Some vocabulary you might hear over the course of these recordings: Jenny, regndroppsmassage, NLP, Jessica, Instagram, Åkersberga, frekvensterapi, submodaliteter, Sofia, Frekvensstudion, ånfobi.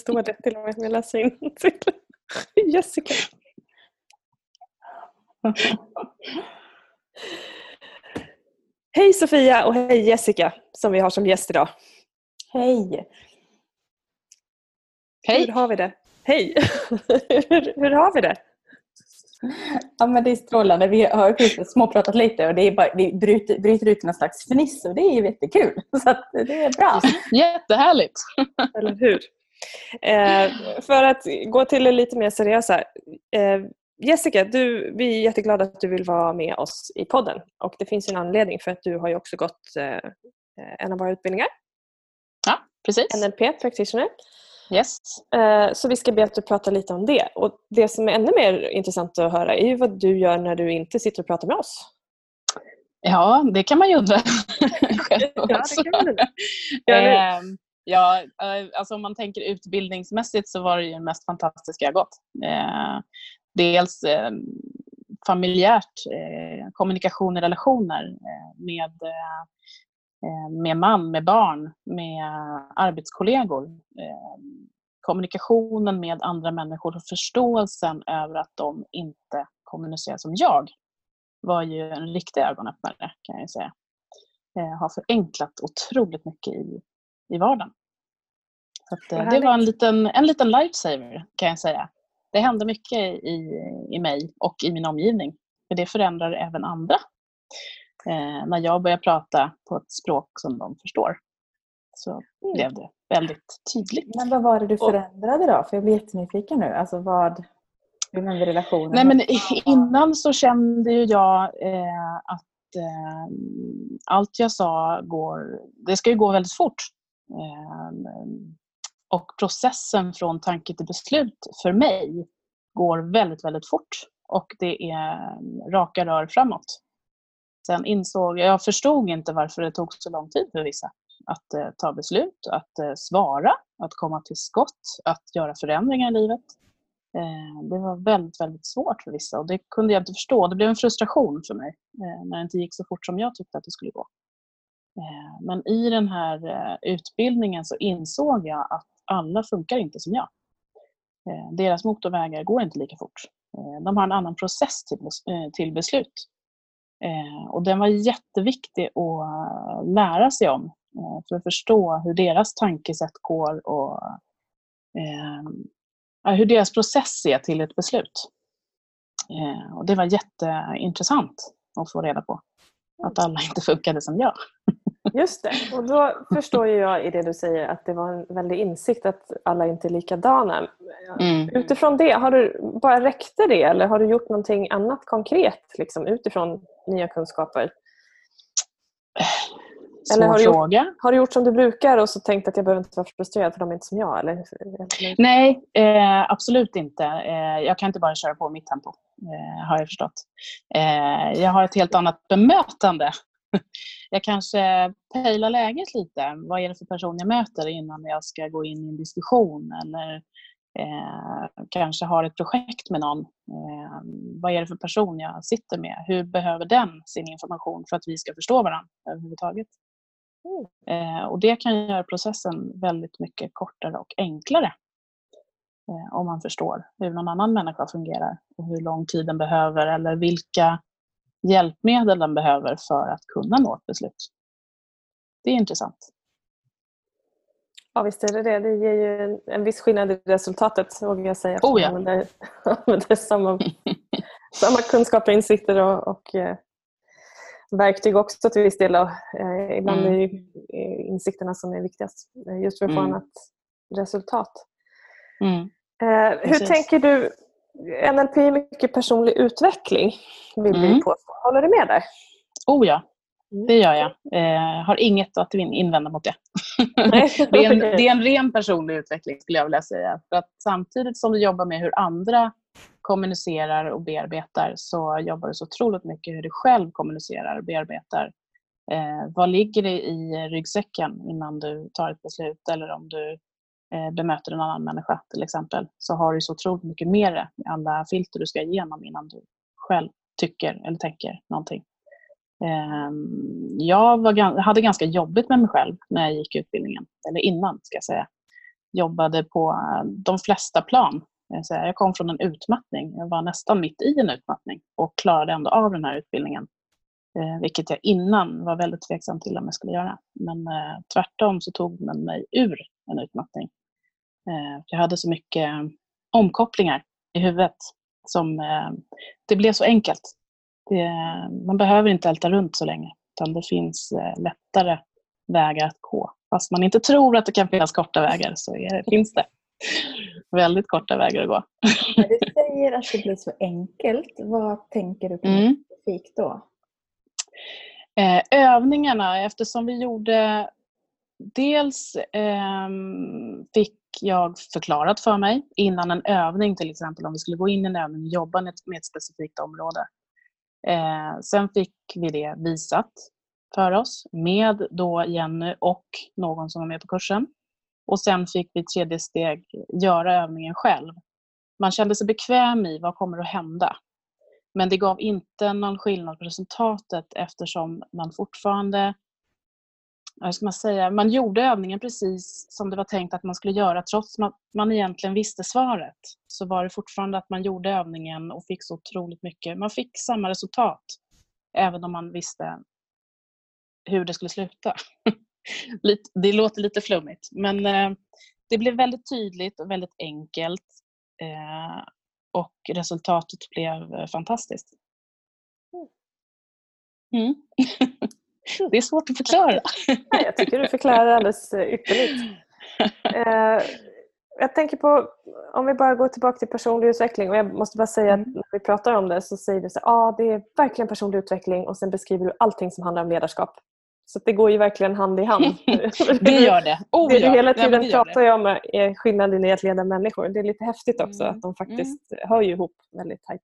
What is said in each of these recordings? står det till och med. Jag läser in till Jessica. Hej Sofia och hej Jessica som vi har som gäst idag. Hej. Hej. Hur har vi det? Hej. Hur har vi det? Ja, men det är strålande. Vi har precis småpratat lite och det är bara, vi bryter ut någon slags fniss och det är jättekul. Så att det är bra. Jättehärligt. Eller hur? För att gå till det lite mer seriösa. Jessica, vi är jätteglada att du vill vara med oss i podden. Och det finns en anledning för att du har ju också gått en av våra utbildningar. Ja, precis. NLP, practitioner. Yes. Så vi ska be att du pratar lite om det. Och det som är ännu mer intressant att höra är ju vad du gör när du inte sitter och pratar med oss. Ja, det kan man ju undra. Ja, alltså om man tänker utbildningsmässigt så var det ju det mest fantastiska jag gått. Dels familjärt, kommunikation och relationer med man, med barn, med arbetskollegor. Kommunikationen med andra människor och förståelsen över att de inte kommunicerar som jag var ju en riktig ögonöppnare, kan jag säga. Har förenklat otroligt mycket i vardagen. Så att, det var en liten lifesaver, kan jag säga. Det hände mycket i mig och i min omgivning. För det förändrar även andra. När jag börjar prata på ett språk som de förstår så blev det väldigt tydligt. Men vad var det du förändrade då? För jag blir jättenyfiken nu. Alltså hur hände relationen? Nej, men innan så kände ju jag att allt jag sa det ska ju gå väldigt fort. Och processen från tanke till beslut för mig går väldigt, väldigt fort. Och det är raka rör framåt. Sen jag förstod inte varför det tog så lång tid för vissa. Att ta beslut, att svara, att komma till skott, att göra förändringar i livet. Det var väldigt, väldigt svårt för vissa. Och det kunde jag inte förstå. Det blev en frustration för mig när det inte gick så fort som jag tyckte att det skulle gå. Men i den här utbildningen så insåg jag att alla funkar inte som jag. Deras motorvägar går inte lika fort. De har en annan process till beslut. Och den var jätteviktig att lära sig om. För att förstå hur deras tankesätt går och hur deras process är till ett beslut. Och det var jätteintressant att få reda på. Att alla inte funkade som jag. Just det. Och då förstår jag i det du säger att det var en väldig insikt att alla inte är likadana. Mm. Utifrån det, har du bara räckte det eller har du gjort någonting annat konkret liksom, utifrån nya kunskaper? Eller har du gjort som du brukar och så tänkt att jag behöver inte vara frustrerad för de är inte som jag? Eller? Nej, absolut inte. Jag kan inte bara köra på mitt tempo, har jag förstått. Jag har ett helt annat bemötande. Jag kanske pejlar läget lite. Vad är det för person jag möter innan jag ska gå in i en diskussion? Eller kanske har ett projekt med någon. Vad är det för person jag sitter med? Hur behöver den sin information för att vi ska förstå varandra överhuvudtaget? Och det kan göra processen väldigt mycket kortare och enklare. Om man förstår hur någon annan människa fungerar. Och hur lång tid den behöver. Eller vilka hjälpmedel den behöver för att kunna nå ett beslut. Det är intressant. Ja visst är det. Det ger ju en viss skillnad i resultatet. Vågar jag säga. Oh, ja. Använder samma kunskaper, insikter och verktyg också till viss del. Ibland är ju insikterna som är viktigast. Just för att få annat resultat. Hur tänker du? NLP är mycket personlig utveckling. Vill vi påstå. Håller du med där? Oh ja, det gör jag. Har inget att invända mot det. Det är en ren personlig utveckling skulle jag vilja säga. För att samtidigt som du jobbar med hur andra kommunicerar och bearbetar så jobbar du så otroligt mycket hur du själv kommunicerar och bearbetar. Vad ligger det i ryggsäcken innan du tar ett beslut eller om du bemöter en annan människa till exempel, så har du så otroligt mycket mer i alla filter du ska igenom innan du själv tycker eller tänker någonting. Jag hade ganska jobbigt med mig själv när jag gick utbildningen, eller innan ska jag säga. jobbade på de flesta plan. Jag kom från en utmattning. Jag var nästan mitt i en utmattning och klarade ändå av den här utbildningen. Vilket jag innan var väldigt tveksam till om jag skulle göra. Men tvärtom så tog man mig ur en utmattning. Jag hade så mycket omkopplingar i huvudet. Som, det blev så enkelt. Man behöver inte älta runt så länge. Utan det finns lättare vägar att gå. Fast man inte tror att det kan finnas korta vägar så finns det. Väldigt korta vägar att gå. När du säger att det blir så enkelt, vad tänker du på specifikt då? Övningarna, eftersom vi gjorde, dels fick jag förklarat för mig innan en övning, till exempel om vi skulle gå in i en övning och jobba med ett specifikt område. Sen fick vi det visat för oss med då Jenny och någon som var med på kursen. Och sen fick vi tredje steg göra övningen själv. Man kände sig bekväm i vad kommer att hända. Men det gav inte någon skillnad på resultatet eftersom man fortfarande, vad ska man säga, man gjorde övningen precis som det var tänkt att man skulle göra. Trots att man egentligen visste svaret så var det fortfarande att man gjorde övningen och fick så otroligt mycket. Man fick samma resultat även om man visste hur det skulle sluta. Det låter lite flummigt, men det blev väldigt tydligt och väldigt enkelt och resultatet blev fantastiskt. Mm. Det är svårt att förklara. Nej, jag tycker du förklarar alldeles ypperligt. Jag tänker på, om vi bara går tillbaka till personlig utveckling, och jag måste bara säga att när vi pratar om det så säger du så här, det är verkligen personlig utveckling, och sen beskriver du allting som handlar om ledarskap. Så det går ju verkligen hand i hand. Det gör det. Det gör hela tiden det pratar jag om är skillnaden i att leda människor. Det är lite häftigt också att de faktiskt hör ju ihop väldigt tajt.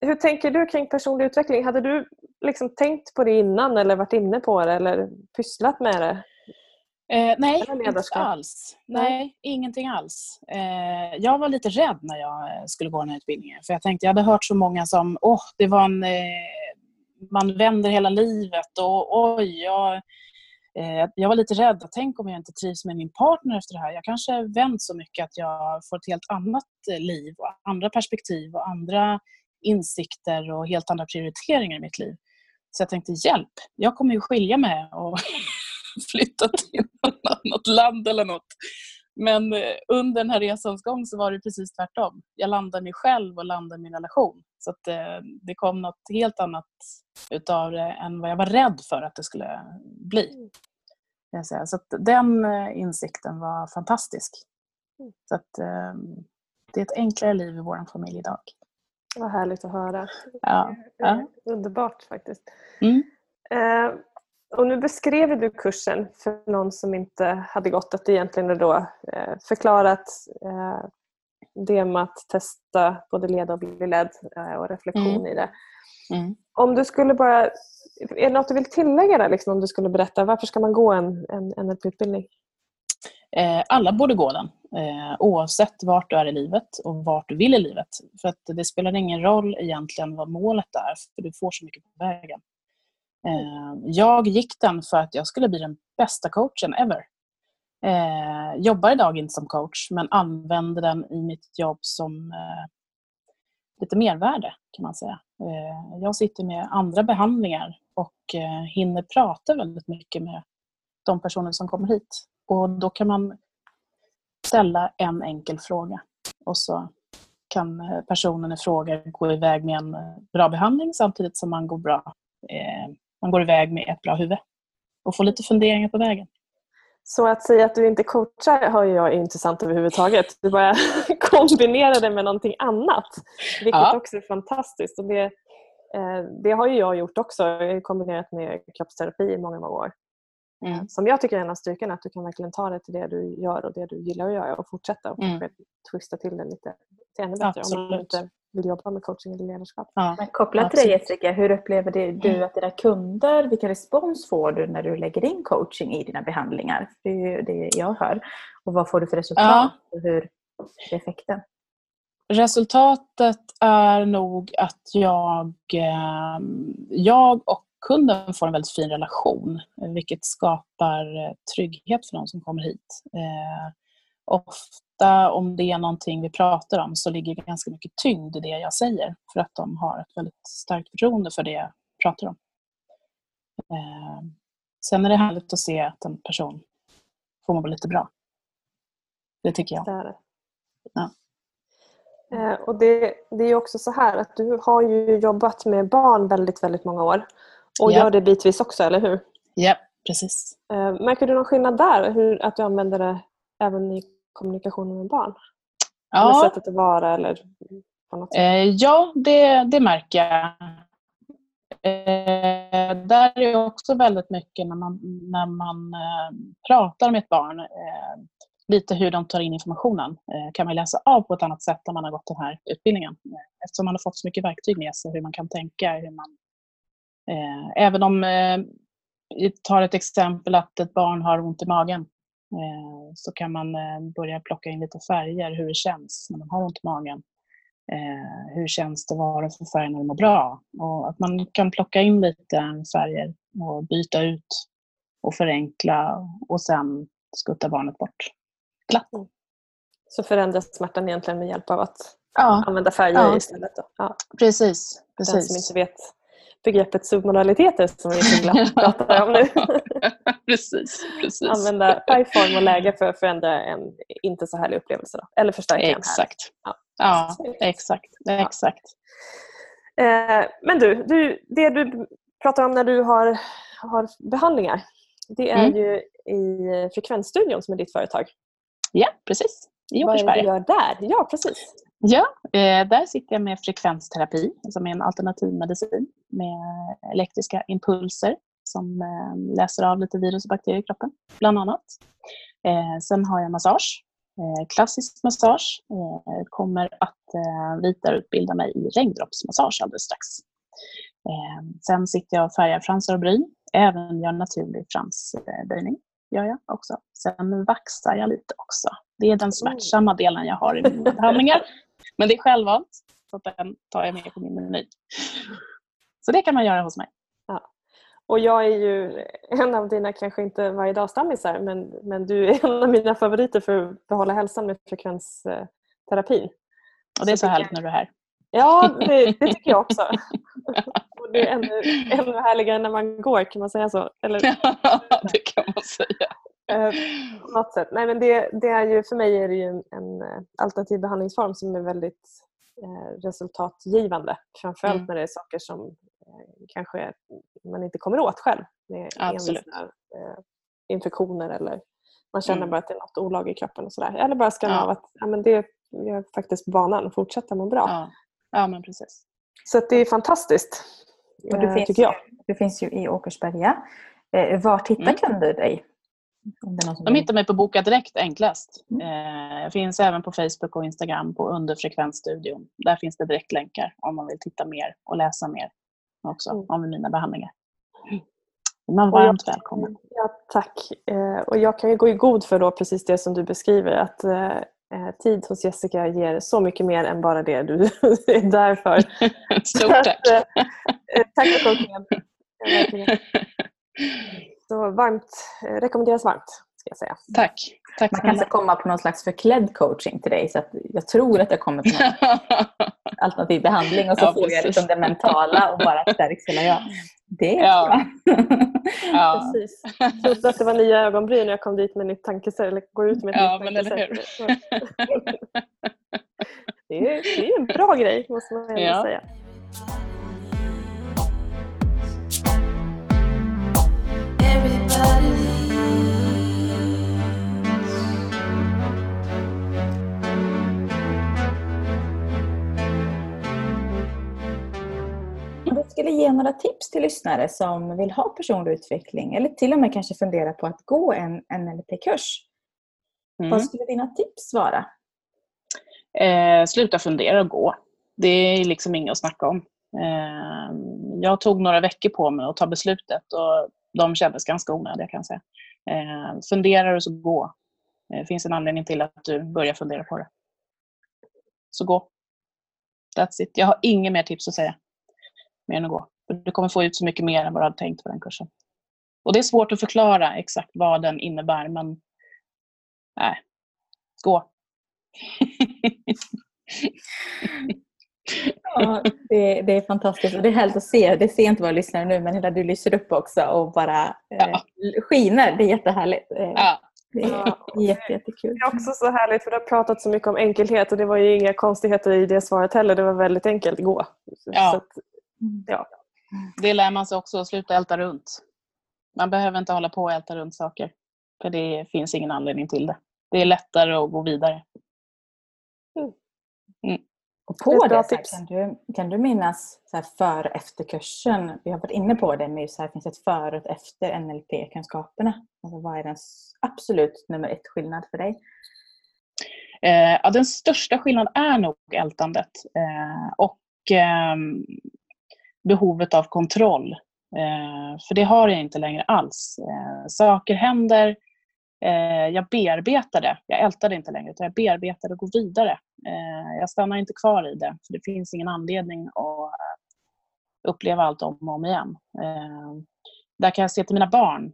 Hur tänker du kring personlig utveckling? Hade du liksom tänkt på det innan eller varit inne på det eller pysslat med det? Nej, inte alls. Nej, ingenting alls. Jag var lite rädd när jag skulle gå den här utbildningen. För jag tänkte, jag hade hört så många som, det var en... man vänder hela livet och jag var lite rädd. Tänk om jag inte trivs med min partner efter det här. Jag kanske vänt så mycket att jag får ett helt annat liv och andra perspektiv och andra insikter och helt andra prioriteringar i mitt liv. Så jag tänkte, hjälp! Jag kommer ju skilja mig och flytta till något land eller något. Men under den här resans gång så var det precis tvärtom. Jag landade mig själv och landade min relation. Så att det kom något helt annat utav det än vad jag var rädd för att det skulle bli. Så att den insikten var fantastisk. Så att det är ett enklare liv i vår familj idag. Vad härligt att höra. Ja. Underbart faktiskt. Och nu beskrev du kursen för någon som inte hade gått, att du egentligen är då förklarat det med att testa både leda och bli ledd och reflektion i det. Om du skulle bara, är det något du vill tillägga där liksom, om du skulle berätta, varför ska man gå en NLP-utbildning? Alla borde gå den, oavsett vart du är i livet och vart du vill i livet. För att det spelar ingen roll egentligen vad målet är, för du får så mycket på vägen. Jag gick den för att jag skulle bli den bästa coachen ever. Jobbar idag inte som coach, men använder den i mitt jobb som lite mervärde, kan man säga. Jag sitter med andra behandlingar och hinner prata väldigt mycket med de personer som kommer hit. Och då kan man ställa en enkel fråga. Och så kan personen i fråga gå iväg med en bra behandling samtidigt som man går bra. Man går iväg med ett bra huvud och får lite funderingar på vägen. Så att säga att du inte coachar har jag intressant överhuvudtaget. Du bara kombinerar det med någonting annat. Vilket också är fantastiskt. Och det har ju jag gjort också. Jag har kombinerat med kroppsterapi i många år. Som jag tycker är en av styrkan, att du kan verkligen ta det till det du gör och det du gillar att göra och fortsätta och twista till det lite till ännu bättre. Absolut. Om du inte vill jobba med coaching eller ledarskap. Men kopplat till det, Jessica, hur upplever du att dina kunder, vilken respons får du när du lägger in coaching i dina behandlingar? Det är ju det jag hör. Och vad får du för resultat? Och hur är effekten? Resultatet är nog att jag och kunden får en väldigt fin relation, vilket skapar trygghet för de som kommer hit. Ofta om det är någonting vi pratar om så ligger det ganska mycket tyngd i det jag säger, för att de har ett väldigt starkt beroende för det jag pratar om. Sen är det härligt att se att en person får må lite bra. Det tycker jag. Det är det. Ja. Och det är också så här att du har ju jobbat med barn väldigt, väldigt många år. Och gör det bitvis också, eller hur? Ja, precis. Märker du någon skillnad där? Att du använder det även i kommunikationen med barn? Ja. Eller sättet att vara eller på något sätt? Ja, det märker jag. Där är också väldigt mycket när man pratar med ett barn. Lite hur de tar in informationen kan man läsa av på ett annat sätt när man har gått den här utbildningen. Eftersom man har fått så mycket verktyg med sig, hur man kan tänka. Även om vi tar ett exempel att ett barn har ont i magen, så kan man börja plocka in lite färger. Hur det känns när man har ont i magen. Hur känns det vara för färg när de mår bra. Och att man kan plocka in lite färger och byta ut och förenkla och sen skutta barnet bort. Mm. Så förändras smärtan egentligen med hjälp av att använda färger istället då. Ja. Precis. Den som inte vet begreppet submodaliteter som vi så glatt pratar om nu. precis. Använda färgform och läge för att förändra en inte så härlig upplevelse då. Eller förstärka den här. Exakt. Exakt. Men du, det du pratar om när du har behandlingar, det är ju i Frekvensstudion som är ditt företag. Ja, precis. I Åkersberga. Vad är det du gör där? Ja, precis. Ja, där sitter jag med frekvensterapi som är en alternativ medicin med elektriska impulser som läser av lite virus och bakterier i kroppen, bland annat. Sen har jag massage, klassisk massage. Jag kommer att vidareutbilda mig i regndroppsmassage alldeles strax. Sen sitter jag och färgar fransar och bryn. Även gör naturlig fransböjning. Gör jag också. Sen vaxar jag lite också. Det är den smärtsamma delen jag har i mina behandlingar. Men det är självvalt. Så den tar jag med på min meny. Så det kan man göra hos mig. Ja. Och jag är ju en av dina, kanske inte varje dag stammisar, men du är en av mina favoriter för att behålla hälsan med frekvensterapin. Och det är så härligt när du är här. Ja, det tycker jag också. Och det är ännu härligare när man går, kan man säga så? Eller? Det kan man säga. På något sätt. Nej, men det är ju, för mig är det ju en alternativ behandlingsform som är väldigt resultatgivande. Framförallt när det är saker som kanske man inte kommer åt själv. Med envisa infektioner eller man känner bara att det är något olag i kroppen och sådär. Eller bara skanna av att det är faktiskt banan och fortsätta må bra. Ja, men precis. Så att det är fantastiskt. Och du finns ju i Åkersberga. Vart hittar kunder dig? De hittar mig på Boka Direkt enklast. Jag finns även på Facebook och Instagram på under Frekvensstudion. Där finns det direktlänkar om man vill titta mer och läsa mer också om mina behandlingar. Man var varmt välkommen. Ja, tack. Och jag kan ju gå i god för då precis det som du beskriver, att tid hos Jessica ger så mycket mer än bara det du är där för. Stort tack. Tack för kontingen. Så varmt, rekommenderas varmt, ska jag säga. Tack. Man kanske komma på någon slags förklädd coaching till dig, så att jag tror att jag kommer på någon alternativ behandling och så får jag liksom det mentala och bara stärks hela jag. Det är precis. Jag trodde att det var nya ögonbryn när jag kom dit med nytt tankesätt eller går ut med ett nytt tankesätt. Det är en bra grej, måste man säga. Jag skulle ge några tips till lyssnare som vill ha personlig utveckling eller till och med kanske fundera på att gå en NLP-kurs. Vad skulle dina tips vara? Sluta fundera och gå. Det är liksom inget att snacka om. Jag tog några veckor på mig att ta beslutet och de kändes ganska onödiga, kan jag säga. Fundera och så gå. Det finns en anledning till att du börjar fundera på det. Så gå. That's it. Jag har inga mer tips att säga. Mer än att gå. Du kommer få ut så mycket mer än vad du hade tänkt på den kursen. Och det är svårt att förklara exakt vad den innebär, men nej, gå. Ja, det är fantastiskt, och det är helt att se. Det ser inte vad jag lyssnar nu, men hela du lyser upp också och bara skiner. Det är jättehärligt. Ja. Det är jättekul. Det är också så härligt, för du har pratat så mycket om enkelhet, och det var ju inga konstigheter i det svaret heller. Det var väldigt enkelt, gå. Ja. Så att, ja. Det lär man sig också, att sluta älta runt. Man behöver inte hålla på och älta runt saker, för det finns ingen anledning till det. Det är lättare att gå vidare. Mm. Och på det så här, kan du minnas så här, före och efter kursen? Vi har varit inne på det, men så här, finns ett före och efter NLP-kunskaperna. Alltså, vad är den absolut nummer 1 skillnad för dig? Ja, den största skillnaden är nog ältandet. Behovet av kontroll. För det har jag inte längre alls. Saker händer. Jag bearbetade. Jag ältade inte längre, utan jag bearbetade och går vidare. Jag stannar inte kvar i det, för det finns ingen anledning att uppleva allt om och om igen. Där kan jag se till mina barn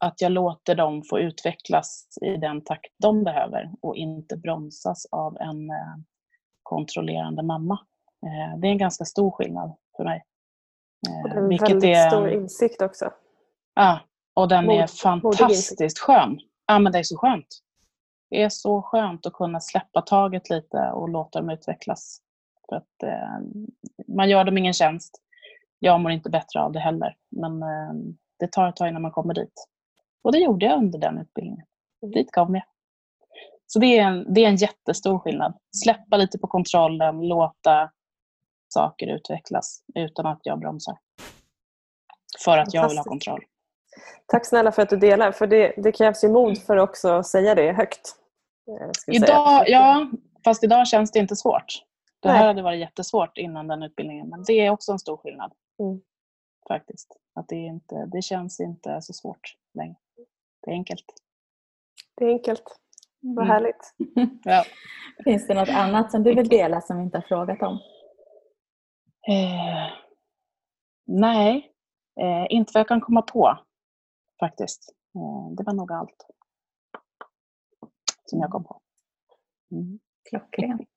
att jag låter dem få utvecklas i den takt de behöver och inte bromsas av en kontrollerande mamma. Det är en ganska stor skillnad för mig. Och en väldigt stor insikt också. Ja. Och den är fantastiskt skön. Ja, men det är så skönt. Det är så skönt att kunna släppa taget lite och låta dem utvecklas. För att man gör dem ingen tjänst. Jag mår inte bättre av det heller. Men det tar ett tag innan man kommer dit. Och det gjorde jag under den utbildningen. Dit kom jag. Så det är en jättestor skillnad. Släppa lite på kontrollen. Låta saker utvecklas utan att jag bromsar. För att jag vill ha kontroll. Tack snälla för att du delar, för det krävs ju mod för också att säga det högt. Idag, ja, fast idag känns det inte svårt. Det här hade varit jättesvårt innan den utbildningen, men det är också en stor skillnad. Mm. Faktiskt. Att det känns inte så svårt längre. Det är enkelt. Det är enkelt. Vad härligt. Ja. Finns det något annat som du vill dela som vi inte har frågat om? Nej. Inte vad jag kan komma på. Faktiskt. Det var nog allt som jag kom på. Mm. Klockrent.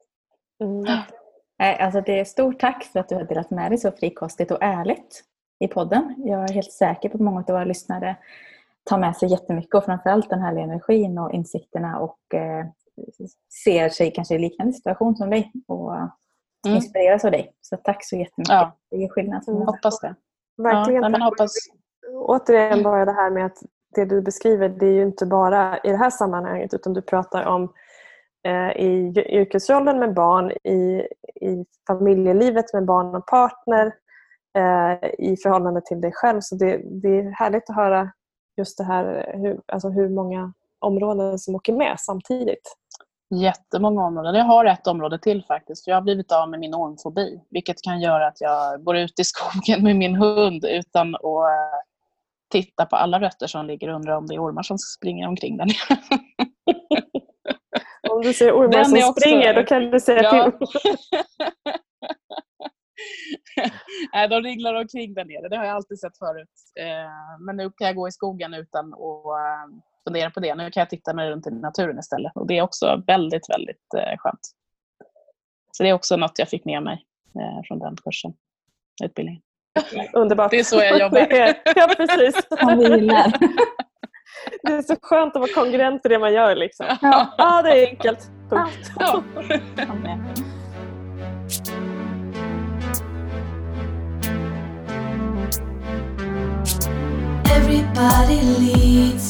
Mm. Alltså det är stort tack för att du har delat med dig så frikostigt och ärligt i podden. Jag är helt säker på att många av våra lyssnare tar med sig jättemycket, och framförallt den här energin och insikterna, och ser sig kanske i liknande situation som dig och inspireras av dig. Så tack så jättemycket. Ja. Det är skillnad. Jag hoppas det. Verkligen. Ja, man hoppas. Återigen bara det här med att det du beskriver, det är ju inte bara i det här sammanhanget, utan du pratar om i yrkesrollen med barn, i familjelivet med barn och partner, i förhållande till dig själv. Så det är härligt att höra just det här, hur många områden som åker med samtidigt. Jättemånga områden. Jag har ett område till faktiskt. För jag har blivit av med min ånfobi, vilket kan göra att jag går ut i skogen med min hund utan att titta på alla rötter som ligger, undrar om det är ormar som springer omkring den. Om du ser ormar som också springer, då kan du säga till. Nej, de ringlar omkring där nere. Det har jag alltid sett förut. Men nu kan jag gå i skogen utan att fundera på det. Nu kan jag titta mig runt i naturen istället. Och det är också väldigt, väldigt skönt. Så det är också något jag fick med mig från den kursen. Utbildningen. Underbart. Det är så jag jobbar. Ja, precis. Det är så skönt att vara kongruent i det man gör liksom. Ja, det är enkelt. Ja. Everybody leads.